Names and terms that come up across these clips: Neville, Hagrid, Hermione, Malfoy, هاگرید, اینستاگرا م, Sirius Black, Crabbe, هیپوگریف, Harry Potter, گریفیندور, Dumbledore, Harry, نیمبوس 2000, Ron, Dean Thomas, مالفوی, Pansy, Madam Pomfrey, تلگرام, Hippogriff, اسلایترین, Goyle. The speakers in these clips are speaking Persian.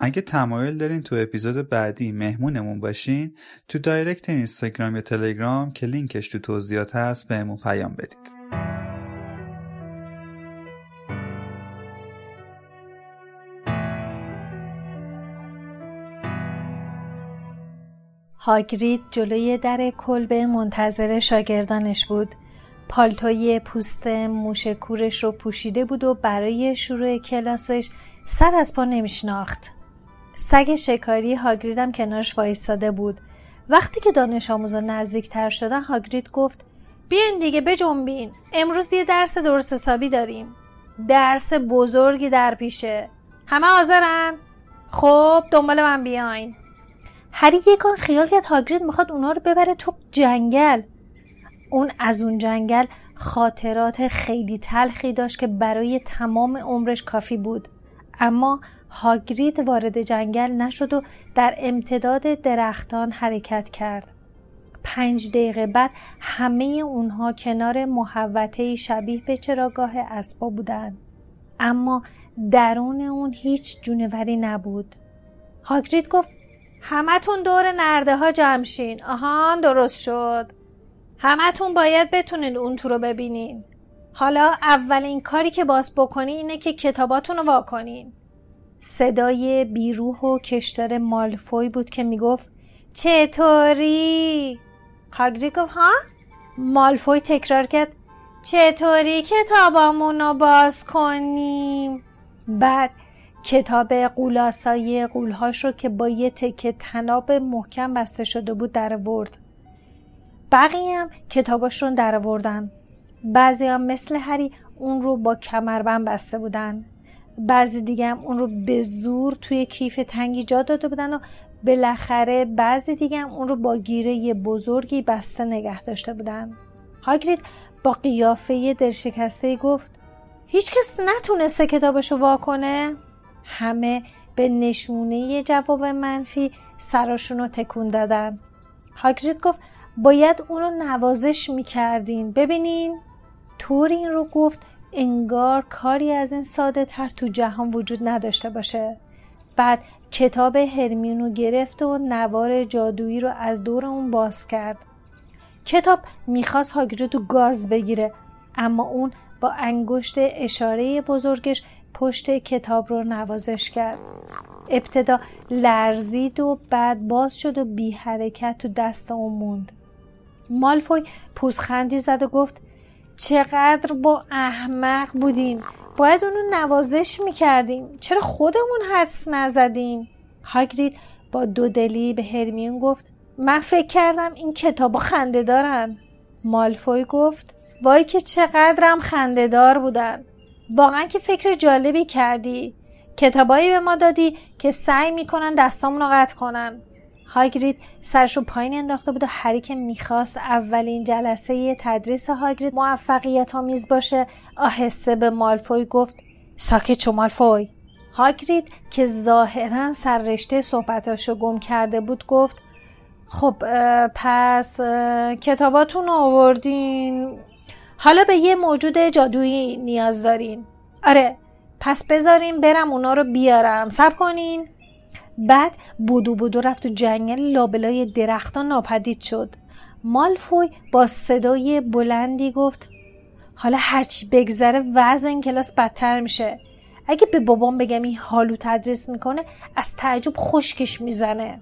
اگه تمایل دارین تو اپیزود بعدی مهمونمون باشین، تو دایرکت اینستاگرام یا تلگرام که لینکش تو توضیحات هست بهمون پیام بدید. هاگرید جلوی در کلبه منتظر شاگردانش بود. پالتوی پوست موشکورش رو پوشیده بود و برای شروع کلاسش سر از پا نمیشناخت. سگ شکاری هاگرید هم کنارش وایستاده بود. وقتی که دانش آموزا نزدیکتر شدن، هاگرید گفت بیاین دیگه بجنبین، امروز یه درس درست حسابی داریم، درس بزرگی در پیشه. همه حاضرن؟ خب دنبال من بیاین. هری یکان خیال کرد هاگرید میخواد اونا رو ببره تو جنگل. اون از اون جنگل خاطرات خیلی تلخی داشت که برای تمام عمرش کافی بود. اما هاگرید وارد جنگل نشد و در امتداد درختان حرکت کرد. 5 دقیقه بعد همه اونها کنار محوطه‌ای شبیه به چراگاه اسبا بودند، اما درون اون هیچ جونوری نبود. هاگرید گفت همتون دور نرده ها جمع شین. آهان درست شد. همتون باید بتونین اون تو رو ببینین. حالا اولین کاری که باز بکنی اینه که کتاباتون رو وا کنین. صدای بیروح و کشدار مالفوی بود که میگفت چطوری؟ هاگرید گفت ها؟ مالفوی تکرار کرد چطوری کتابامون رو باز کنیم؟ بعد کتاب قولاسای قولهاش رو که با یه تکه تناب محکم بسته شده بود در آورد. بقیه هم کتاباشون در آوردن. بعضی هم مثل هری اون رو با کمربند بسته بودن. بعضی دیگه هم اون رو به زور توی کیف تنگی جا داده بودن و بالاخره بعضی دیگه هم اون رو با گیره بزرگی بسته نگه داشته بودن. هاگرید با قیافه درشکسته‌ای گفت هیچ کس نتونسته کتابشو وا کنه؟ همه به نشونه جواب منفی سراشون رو تکون دادن. هاگرید گفت باید اون رو نوازش میکردین. ببینین طور این رو گفت انگار کاری از این ساده تر تو جهان وجود نداشته باشه. بعد کتاب هرمیونو گرفت و نوار جادویی رو از دور اون باز کرد. کتاب میخواست هاگرید رو گاز بگیره، اما اون با انگشت اشاره بزرگش پشت کتاب رو نوازش کرد. ابتدا لرزید و بعد باز شد و بی حرکت تو دست اون موند. مالفوی پوزخندی زد و گفت چقدر با احمق بودیم، باید اونو نوازش میکردیم، چرا خودمون حدس نزدیم؟ هاگرید با دودلی به هرمیون گفت من فکر کردم این کتابا خنده دارن. مالفوی گفت وای که چقدرم خنده دار بودن، واقعا که فکر جالبی کردی، کتابایی به ما دادی که سعی میکنن دستامون رو قطع کنن. هاگرید سرش رو پایین انداخته بود و هری که میخواست اولین جلسه تدریس هاگرید موفقیت آمیز باشه، آهسته به مالفوی گفت ساکت شو مالفوی. هاگرید که ظاهرا سررشته صحبتاش رو گم کرده بود گفت خب پس کتاباتون رو آوردین، حالا به یه موجود جادویی نیاز دارین. آره پس بذارین برم اونا رو بیارم، صبر کنین. بعد بدو بدو رفت تو جنگل، لابلای درخت ها ناپدید شد. مالفوی با صدای بلندی گفت حالا هرچی بگذره وضع این کلاس بدتر میشه. اگه به بابام بگم این حالو تدریس میکنه از تعجب خشکش میزنه.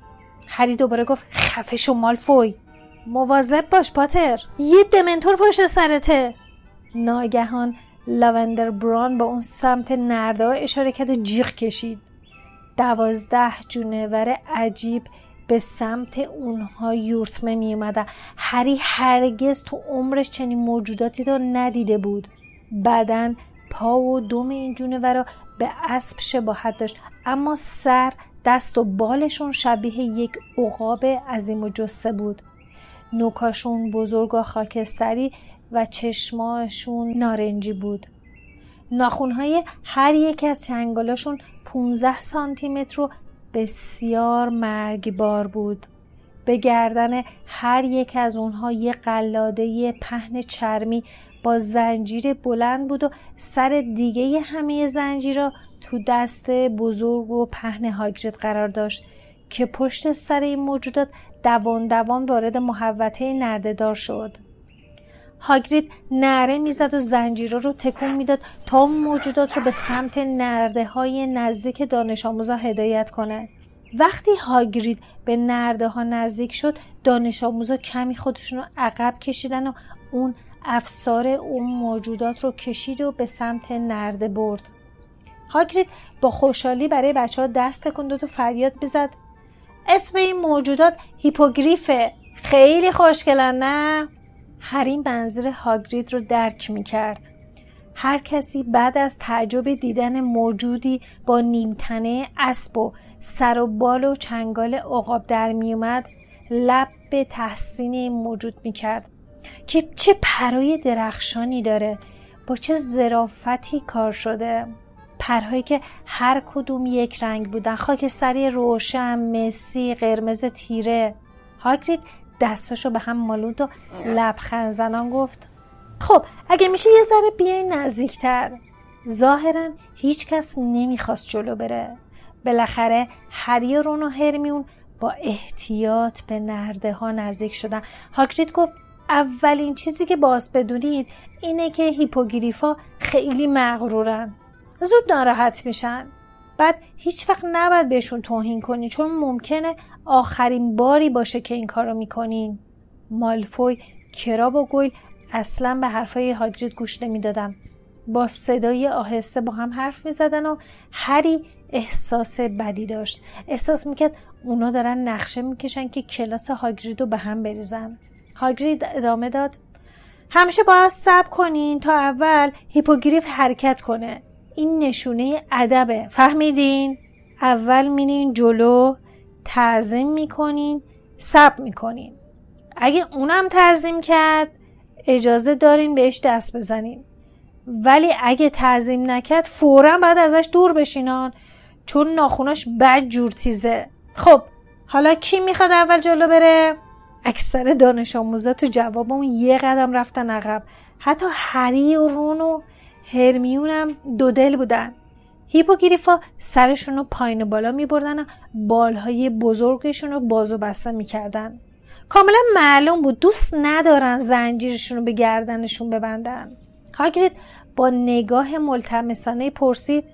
هری دوباره گفت خفه شو مالفوی، مواظب باش پاتر، یه دمنتور پشت سرته. ناگهان لاوندر بران با اون سمت نرده ها اشاره کرد، جیغ کشید. 12 جونور عجیب به سمت اونها یورتمه می اومدن. هری هرگز تو عمرش چنین موجوداتی رو ندیده بود. بدن، پا و دم این جونور رو به اسب شباهت داشت، اما سر، دست و بالشون شبیه یک عقاب عظیم و جثه بود. نوکاشون بزرگ و خاکستری و چشماشون نارنجی بود. ناخونهای هر یک از چنگالاشون 15 سانتیمتر رو بسیار مرگبار بود. به گردن هر یک از اونها یه قلاده پهن چرمی با زنجیر بلند بود و سر دیگه همه زنجیرها تو دست بزرگ و پهن هاگرید قرار داشت که پشت سر این موجودات دوان دوان وارد محوطه نرده‌دار شد. هاگرید نعره میزد و زنجیرها رو تکون میداد تا اون موجودات رو به سمت نرده های نزدیک دانش آموزا هدایت کنه. وقتی هاگرید به نرده ها نزدیک شد، دانش آموزا کمی خودشون رو عقب کشیدن و اون افسار اون موجودات رو کشید و به سمت نرده برد. هاگرید با خوشحالی برای بچه ها دست تکون داد و فریاد بزد اسم این موجودات هیپوگریفه، خیلی خوشگلن نه؟ هر این منظر هاگرید رو درک میکرد. هر کسی بعد از تعجب دیدن موجودی با نیمتنه اسب و سر و بال و چنگال عقاب در میومد لب به تحسین این موجود میکرد که چه پرهای درخشانی داره، با چه ظرافتی کار شده. پرهایی که هر کدوم یک رنگ بودن، خاکستری روشن، مسی، قرمز تیره. هاگرید دستاشو به هم مالوند و لبخند زنان گفت خب اگه میشه یه ذره بیای نزدیکتر. ظاهراً هیچ کس نمیخواست جلو بره. بالاخره هری و رون و هرمیون با احتیاط به نرده ها نزدیک شدن. هاگرید گفت اولین چیزی که باید بدونید اینه که هیپوگریفا خیلی مغرورن، زود ناراحت میشن. بعد هیچ وقت نباید بهشون توهین کنین چون ممکنه آخرین باری باشه که این کارو میکنین. مالفوی، کراب و گویل اصلا به حرفای هاگرید گوش نمیدادن. با صدای آهسته با هم حرف میزدن و هری احساس بدی داشت. احساس میکرد اونا دارن نقشه میکشن که کلاس هاگریدو به هم بریزن. هاگرید ادامه داد همیشه باید صبر کنین تا اول هیپوگریف حرکت کنه. این نشونه ادبه، فهمیدین؟ اول میرین جلو، تعظیم میکنین، صبر میکنین. اگه اونم تعظیم کرد اجازه دارین بهش دست بزنین، ولی اگه تعظیم نکرد فوراً باید ازش دور بشینان چون ناخوناش بد جور تیزه. خب حالا کی میخواد اول جلو بره؟ اکثر دانش آموزا تو جواب اون یه قدم رفتن عقب. حتی هری و رون و هرمیون هم دودل بودن. هیپوگریفا سرشون رو پایین و بالا می بردن و بالهای بزرگشون رو باز و بسته می کردن. کاملا معلوم بود دوست ندارن زنجیرشون رو به گردنشون ببندن. هاگرید با نگاه ملتمسانه پرسید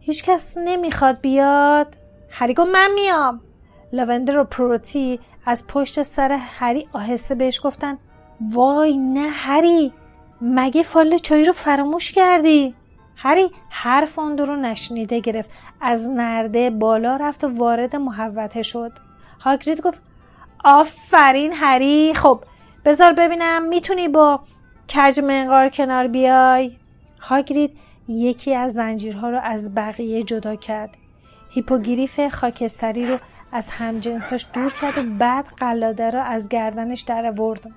هیچکس نمیخواد بیاد؟ هری گفت من میام. لاوندر و پروتی از پشت سر هری آهسته بهش گفتن وای نه هری، مگه فال چایی رو فراموش کردی؟ هری حرف اون رو نشنیده گرفت، از نرده بالا رفت و وارد محوطه شد. هاگرید گفت آفرین هری، خب بذار ببینم میتونی با کج منقار کنار بیای. هاگرید یکی از زنجیرها رو از بقیه جدا کرد. هیپوگریف خاکستری رو از همجنساش دور کرد و بعد قلاده رو از گردنش در آورد.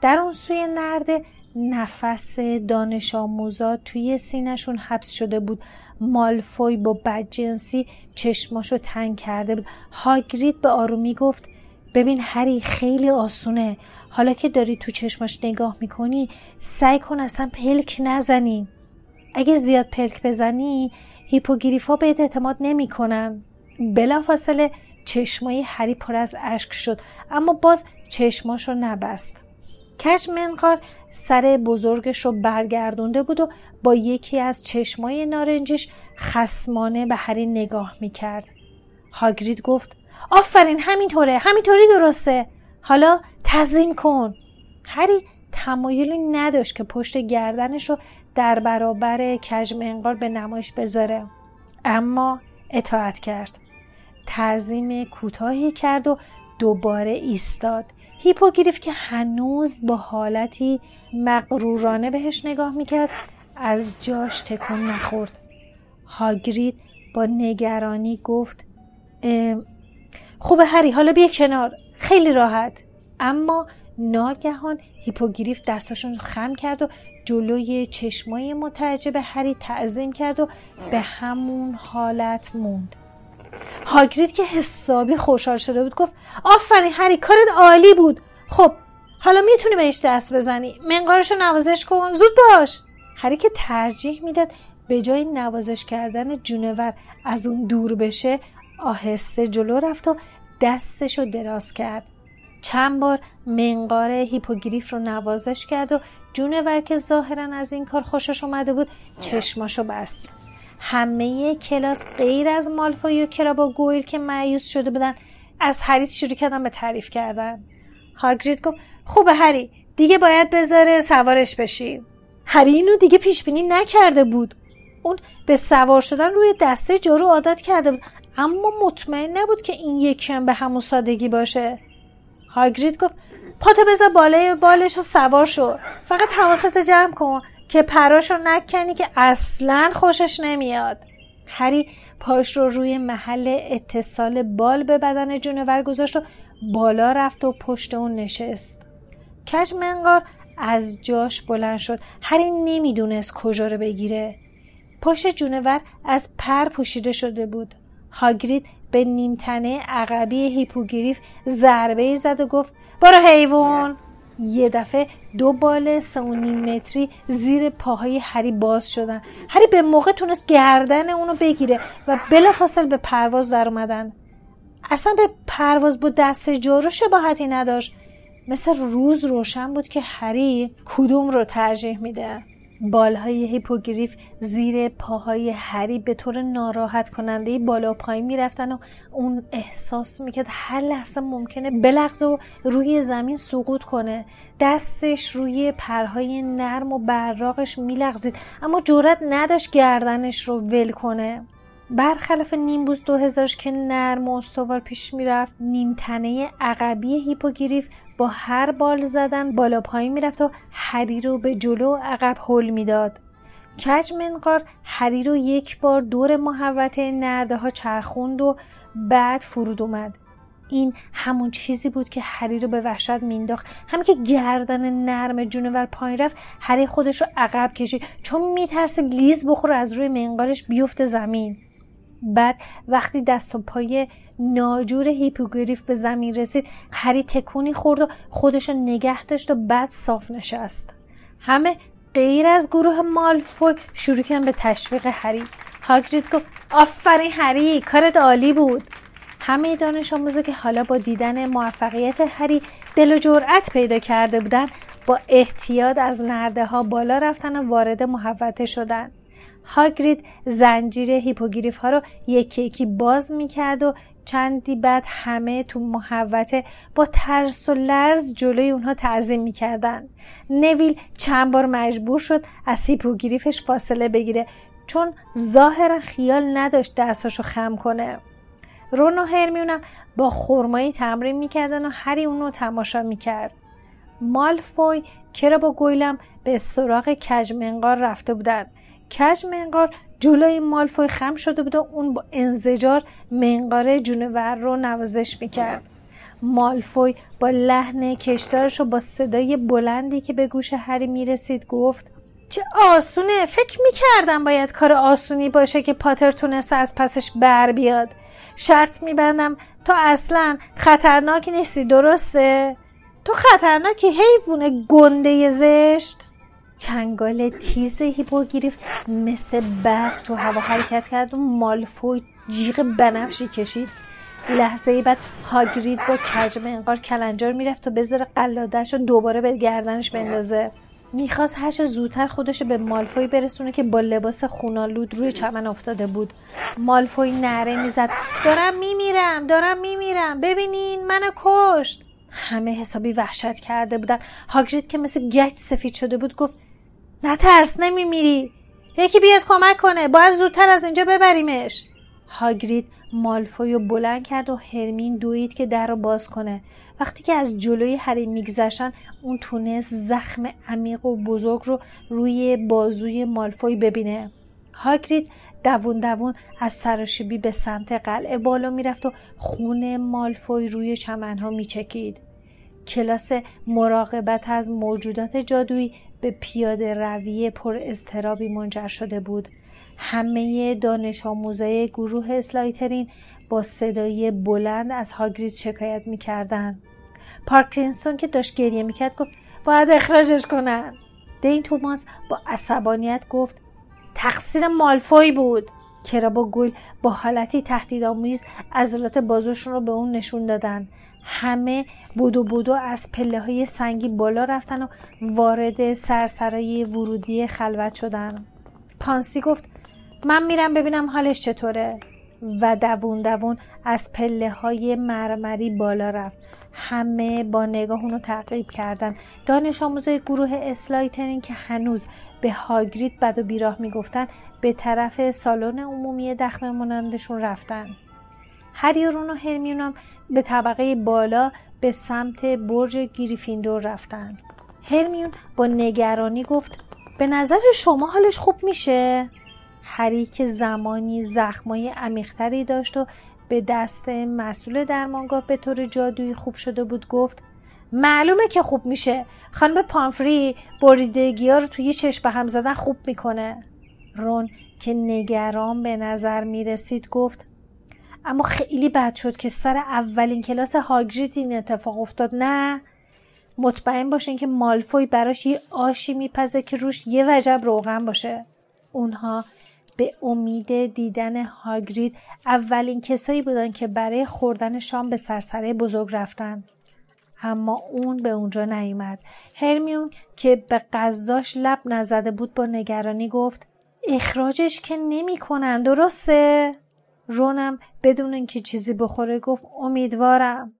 در اون سوی نرده نفس دانش آموزا توی سینه‌شون حبس شده بود. مالفوی با بدجنسی چشماشو تنگ کرده بود. هاگرید به آرومی گفت ببین هری خیلی آسونه، حالا که داری تو چشماش نگاه میکنی سعی کن اصلا پلک نزنی. اگه زیاد پلک بزنی هیپوگریفا بهت اعتماد نمی کنن. بلافاصله چشمای هری پر از اشک شد، اما باز چشماش رو نبست. کج منقار سر بزرگش رو برگردونده بود و با یکی از چشمای نارنجیش خصمانه به هری نگاه میکرد. هاگرید گفت آفرین، همینطوری درسته، حالا تعظیم کن. هری تمایلی نداشت که پشت گردنش رو در برابر کج منقار به نمایش بذاره، اما اطاعت کرد. تعظیم کوتاهی کرد و دوباره ایستاد. هیپوگریف که هنوز با حالتی مغرورانه بهش نگاه میکرد از جاش تکون نخورد. هاگرید با نگرانی گفت خوبه هری، حالا بیا کنار، خیلی راحت. اما ناگهان هیپوگریف دستاشون خم کرد و جلوی چشمای متعجب هری تعظیم کرد و به همون حالت موند. هاگرید که حسابی خوشحال شده بود گفت آفرین هری، کارت عالی بود. خب حالا میتونی بهش دست بزنی، منقارشو نوازش کن، زود باش. هری که ترجیح میداد به جای نوازش کردن جونور از اون دور بشه، آهسته جلو رفت و دستشو دراز کرد. چند بار منقار هیپوگریف رو نوازش کرد و جونور که ظاهرا از این کار خوشش اومده بود چشماشو بست. همه کلاس غیر از مالفوی و کراب و گویل که مایوس شده بودن از هری شروع کردن به تعریف کردن. هاگرید گفت خوبه هری، دیگه باید بذاره سوارش بشی. هری اینو دیگه پیش بینی نکرده بود. اون به سوار شدن روی دسته جارو عادت کرده بود، اما مطمئن نبود که این یکم به همون سادگی باشه. هاگرید گفت پاتو بذار بالای بالش و سوار شو، فقط حواستو جمع کن که پراشو نکنی که اصلاً خوشش نمیاد. هری پاش رو روی محل اتصال بال به بدن جونور گذاشت و بالا رفت و پشت اون نشست. کج منقار از جاش بلند شد. هری نمیدونست کجا رو بگیره. پاش جونور از پر پوشیده شده بود. هاگرید به نیمتنه عقبی هیپوگریف ضربه زد و گفت برو حیوان. یه دفعه دو بال 3.5 متری زیر پاهای هری باز شدن. هری به موقع تونست گردن اونو بگیره و بلافاصله به پرواز در اومدن. اصلا به پرواز با دست جارو شباهتی نداشت. مثل روز روشن بود که هری کدوم رو ترجیح میده. بالهای هیپوگریف زیر پاهای هری به طور ناراحت کننده بالا و پایین میرفتن و اون احساس میکرد هر لحظه ممکنه بلغزه و روی زمین سقوط کنه. دستش روی پرهای نرم و براقش میلغزید، اما جرئت نداشت گردنش رو ول کنه. برخلاف نیمبوس 2000 که نرم و استوار پیش میرفت، نیمتنه عقبی هیپوگریف با هر بال زدن بالا پایین میرفت و هری رو به جلو و عقب هل میداد. کج منقار هری رو یک بار دور محوطه نرده ها چرخوند و بعد فرود اومد. این همون چیزی بود که هری رو به وحشت مینداخت. همین که گردن نرم جونور پایین رفت، هری خودش رو عقب کشید چون میترسه لیز بخوره از روی منقارش بیفته زمین. بعد وقتی دست و پای ناجور هیپوگریف به زمین رسید، هری تکونی خورد و خودش نگه داشت و بعد صاف نشست. همه غیر از گروه مالفوی شروع کردن به تشویق هری. هاگرید گفت آفرین هری، کارت عالی بود. همه دانش آموزا که حالا با دیدن موفقیت هری دل و جرأت پیدا کرده بودن، با احتیاط از نرده ها بالا رفتن و وارد محوطه شدن. هاگرید زنجیر هیپوگریف ها رو یکی یکی باز میکرد و چندی بعد همه تو محوطه با ترس و لرز جلوی اونها تعظیم میکردن. نویل چند بار مجبور شد از هیپوگریفش فاصله بگیره چون ظاهرا خیال نداشت دستاشو خم کنه. رون و هرمیونم با خرمایی تمرین میکردن و هری اونو تماشا میکرد. مالفوی، کراب و گویلم به سراغ کج منقار رفته بودن. کج منقار جلوی مالفوی خم شده بود و اون با انزجار منقار جونور رو نوازش میکرد. مالفوی با لحن کشدارش و با صدای بلندی که به گوش هری میرسید گفت چه آسونه، فکر میکردم باید کار آسونی باشه که پاتر تونسته از پسش بر بیاد. شرط میبندم تو اصلا خطرناکی نیستی، درسته؟ تو خطرناکی حیوان گنده زشت. چنگال تیز هیپوگریف مثل برق تو هوا حرکت کرد و مالفوی جیغ بنفشی کشید. لحظه ای بعد هاگرید با کجمه انگار کلنجار میرفت و بذاره قلاده‌شو دوباره به گردنش بندازه. میخواست هرچه زودتر خودشو به مالفوی برسونه که با لباس خونالود روی چمن افتاده بود. مالفوی نعره میزد دارم میمیرم ببینین منو کشت. همه حسابی وحشت کرده بودن. هاگرید که مثل گچ سفید شده بود گفت نترس نمیمیری، یکی بیاد کمک کنه، باید زودتر از اینجا ببریمش. هاگرید مالفویو بلند کرد و هرمین دوید که در رو باز کنه. وقتی که از جلوی هری میگذشتن اون تونست زخم عمیق و بزرگ رو روی بازوی مالفوی ببینه. هاگرید دوون دوون از سراشیبی به سمت قلعه بالا میرفت و خون مالفوی روی چمنها میچکید. کلاس مراقبت از موجودات جادویی به پیاده روی پر اضطرابی منجر شده بود. همه دانش آموزای گروه اسلایترین با صدای بلند از هاگرید شکایت میکردن. پارکینسون که داشت گریه میکرد گفت باید اخراجش کنن. دین توماس با عصبانیت گفت تقصیر مالفوی بود. کراب و گویل با حالتی تهدیدآمیز عضلات بازوشون رو به اون نشون دادن. همه بدو از پله‌های سنگی بالا رفتن و وارد سرسرای ورودی خلوت شدن. پانسی گفت من میرم ببینم حالش چطوره و دوون دوون از پله‌های مرمری بالا رفت. همه با نگاه اونو تعقیب کردن. دانش آموزای گروه اسلایترین که هنوز به هاگرید بد و بیراه میگفتن به طرف سالن عمومی دخمه مانندشون رفتن. هری و رون و هرمیون هم به طبقه بالا به سمت برج گریفیندور رفتن. هرمیون با نگرانی گفت به نظر شما حالش خوب میشه؟ هری که زمانی زخمای عمیق‌تری داشت و به دست مسئول درمانگاه به طور جادویی خوب شده بود گفت معلومه که خوب میشه. خانم پامفری بریدگی‌ها رو توی چشم به هم زدن خوب میکنه. رون که نگران به نظر میرسید گفت اما خیلی بد شد که سر اولین کلاس هاگرید این اتفاق افتاد. نه مطمئن باشین که مالفوی براش یه آشی میپزه که روش یه وجب روغن باشه. اونها به امید دیدن هاگرید اولین کسایی بودن که برای خوردن شام به سرسره بزرگ رفتن، اما اون به اونجا نیامد. هرمیون که به غذاش لب نزده بود با نگرانی گفت اخراجش که نمی‌کنن درسته؟ رونم بدون اینکه چیزی بخوره گفت امیدوارم.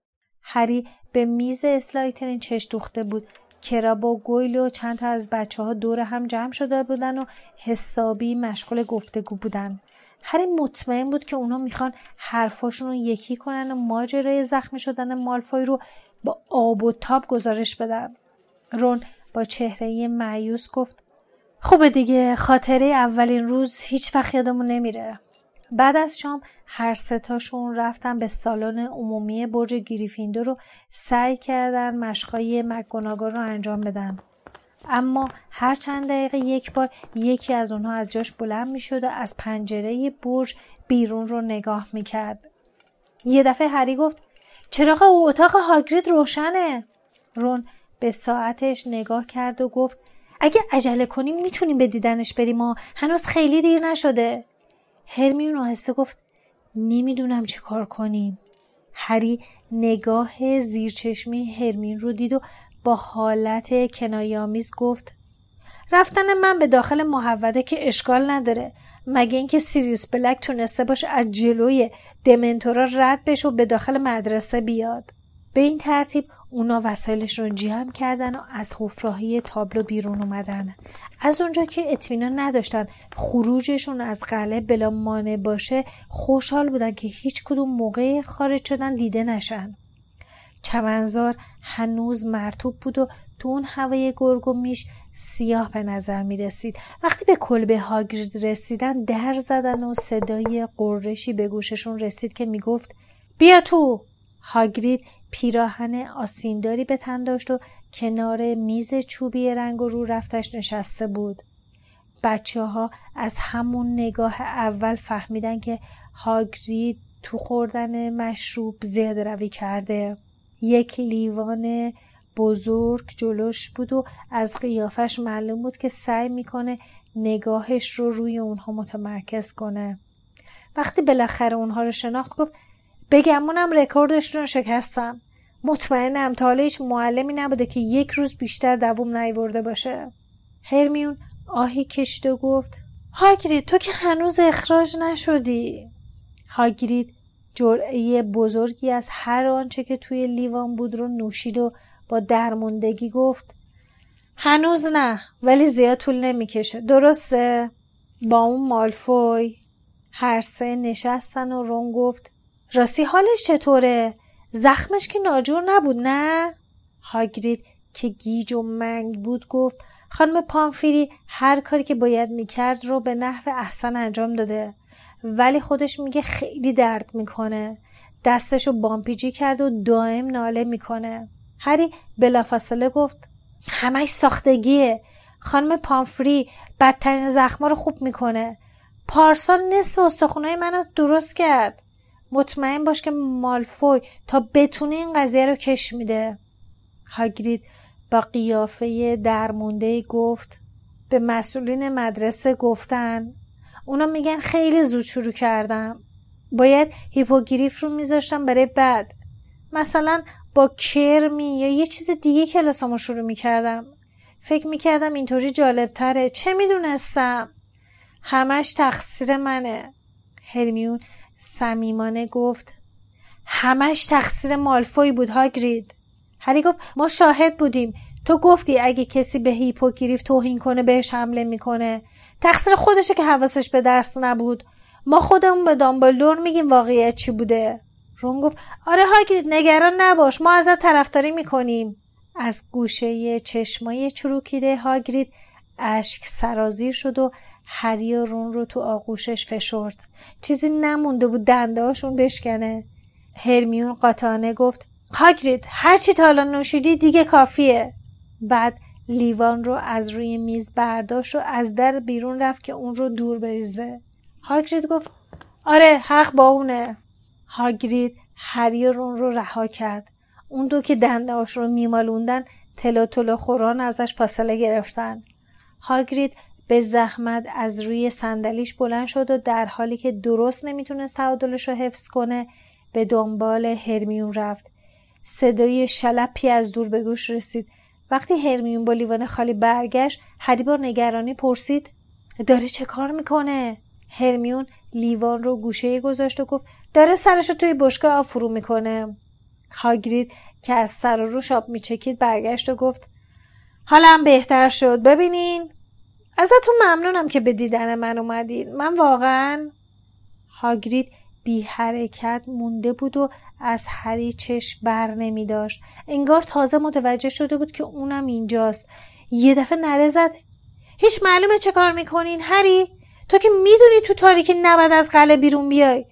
هری به میز اسلایترین چش دوخته بود. کراب و گویل و چند تا از بچه‌ها دور هم جمع شده بودن و حسابی مشغول گفتگو بودن. هری مطمئن بود که اونا میخوان حرفاشون رو یکی کنن و ماجرای زخمی شدن مالفوی رو با آب و تاب گزارش بدن. رون با چهره مایوس گفت خوبه دیگه، خاطره اولین روز هیچ وقت یادمون نمیره. بعد از شام هر سه تاشون رفتن به سالن عمومی برج گریفیندور رو سعی کردن مشقای مک‌گوناگال رو انجام بدن، اما هر چند دقیقه یک بار یکی از اونها از جاش بلند میشد و از پنجره برج بیرون رو نگاه میکرد. یه دفعه هری گفت چراغ اتاق هاگرید روشنه. رون به ساعتش نگاه کرد و گفت اگه عجله کنیم میتونیم به دیدنش بریم، ما هنوز خیلی دیر نشده. هرمیون آهسته گفت نمیدونم چه کار کنیم. هری نگاه زیرچشمی هرمیون رو دید و با حالت کنایه‌آمیز گفت رفتن من به داخل محوطه که اشکال نداره، مگه اینکه سیریوس بلک تونسته باشه از جلوی دمنتورا رد بشه و به داخل مدرسه بیاد. به این ترتیب اونا وسایلش رو جمع کردن و از حفره‌های تابلو بیرون اومدن. از اونجا که اطمینان نداشتن خروجشون از قلعه بلا مانع باشه خوشحال بودن که هیچ کدوم موقع خارج شدن دیده نشن. چمنزار هنوز مرطوب بود و تو اون هوای گرگ و میش سیاه به نظر می رسید. وقتی به کلبه هاگرید رسیدن در زدن و صدای قرشی به گوششون رسید که می گفت بیا تو. هاگرید پیراهن آسینداری به تن داشت و کنار میز چوبی رنگ و رو رفتش نشسته بود. بچه ها از همون نگاه اول فهمیدن که هاگرید تو خوردن مشروب زیاده‌روی کرده. یک لیوان بزرگ جلوش بود و از قیافش معلوم بود که سعی میکنه نگاهش رو روی اونها متمرکز کنه. وقتی بالاخره اونها رو شناخت گفت بگمونم رکوردش رو شکستم. مطمئنم تا حالا هیچ معلمی نبوده که یک روز بیشتر دوام نیاورده باشه. هرمیون آهی کشید و گفت هاگرید تو که هنوز اخراج نشدی. هاگرید جرعه بزرگی از هر آنچه که توی لیوان بود رو نوشید و با درموندگی گفت هنوز نه، ولی زیاد طول نمیکشه. درسته؟ با اون مالفوی هر سه نشستن و رون گفت راستی حالش چطوره؟ زخمش که ناجور نبود نه؟ هاگرید که گیج و منگ بود گفت خانم پامفری هر کاری که باید میکرد رو به نحو احسن انجام داده، ولی خودش میگه خیلی درد میکنه. دستشو بامپیجی کرد و دائم ناله میکنه. هری بلافاصله گفت همش ساختگیه. خانم پامفری بدترین زخما رو خوب میکنه. پارسال نصف استخونای منو درست کرد. مطمئن باش که مالفوی تا بتونه این قضیه رو کش میده. هاگرید با قیافه درمونده گفت به مسئولین مدرسه گفتن. اونا میگن خیلی زود شروع کردم. باید هیپوگریف رو میذاشتم برای بعد. مثلا با کرمی یا یه چیز دیگه کلاسامو شروع میکردم. فکر میکردم اینطوری جالبتره. چه میدونستم؟ همش تقصیر منه. هرمیون صمیمانه گفت همش تقصیر مالفوی بود هاگرید. هری گفت ما شاهد بودیم. تو گفتی اگه کسی به هیپوگریف توهین کنه بهش حمله میکنه. تقصیر خودشه که حواسش به درس نبود. ما خودمون به دامبلدور میگیم واقعیت چی بوده. رون گفت آره هاگرید نگران نباش، ما ازت طرفداری میکنیم. از گوشه چشمای چروکیده هاگرید اشک سرازیر شد و هری و رون رو تو آغوشش فشرد. چیزی نمونده بود دنده‌هاشون بشکنه. هرمیون قاطعانه گفت هاگرید هرچی تا حالا نوشیدی دیگه کافیه. بعد لیوان رو از روی میز برداشت و از در بیرون رفت که اون رو دور بریزه. هاگرید گفت آره حق با اونه. هاگرید هری و رون رو رها کرد. اون دو که دنده‌هاش رو میمالوندن تلوتلو خوران ازش فاصله گرفتن. هاگرید به زحمت از روی صندلیش بلند شد و در حالی که درست نمیتونست تعادلش رو حفظ کنه به دنبال هرمیون رفت. صدای شلپی از دور به گوش رسید. وقتی هرمیون با لیوان خالی برگشت، هری با نگرانی پرسید داره چه کار میکنه؟ هرمیون لیوان رو گوشه گذاشت و گفت داره سرش رو توی بشکه آب فرو میکنه. هاگرید که از سر و روش آب میچکید برگشت و گفت حالم بهتر شد. ببینین ازتون ممنونم که به دیدن من اومدین. من واقعا هاگرید بی حرکت مونده بود و از هری چشم بر نمی داشت. انگار تازه متوجه شده بود که اونم اینجاست. یه دفعه نره زد هیچ معلومه چه کار میکنین هری؟ تو که میدونی تو تاریکی نباید از قلعه بیرون بیای.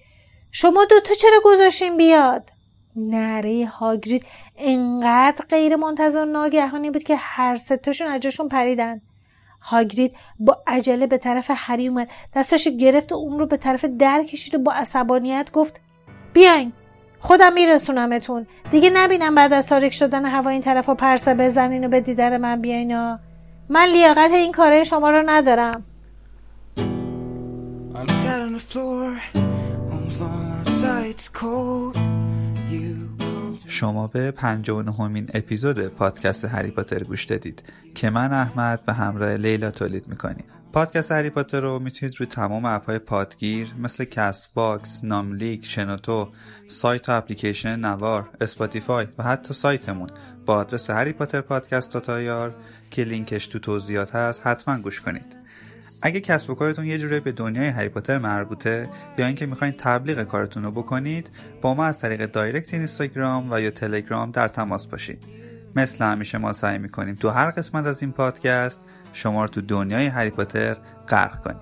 شما دوتا چرا گذاشین بیاد؟ نره هاگرید انقدر غیر منتظر ناگهانی بود که هر ستاشون از جاشون پریدن. هاگرید با عجله به طرف هری اومد، دستش گرفت و اون رو به طرف در کشید و با عصبانیت گفت بیاین خودم میرسونمتون. دیگه نبینم بعد از تاریک شدن هوا این طرفا پرسه بزنین و به دیدن من بیاینا. من لیاقت این کاره شما رو ندارم. شما به 59مین اپیزود پادکست هری پاتر گوش دادید که من احمد به همراه لیلا تولید میکنیم. پادکست هری پاتر رو میتونید روی تمام اپ‌های پادگیر مثل کست باکس، ناملیک، شنوتو، سایت و اپلیکیشن نوار، اسپاتیفای و حتی سایتمون با آدرس هری پاتر پادکست تایار که لینکش تو توضیحات هست حتما گوش کنید. اگه کسب و کارتون یه جوری به دنیای هری پاتر مربوطه یا اینکه میخواین تبلیغ کارتون رو بکنید، با ما از طریق دایرکت اینستاگرام و یا تلگرام در تماس باشید. مثل همیشه ما سعی میکنیم تو هر قسمت از این پادکست شما رو تو دنیای هری پاتر غرق کنیم.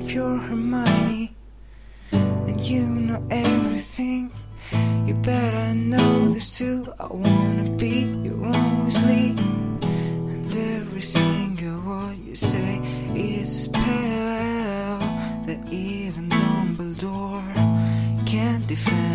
If you're Hermione, then you know everything. You bet I know this too. I wanna be your always lead, and every single word you say is a spell that even Dumbledore can't defend.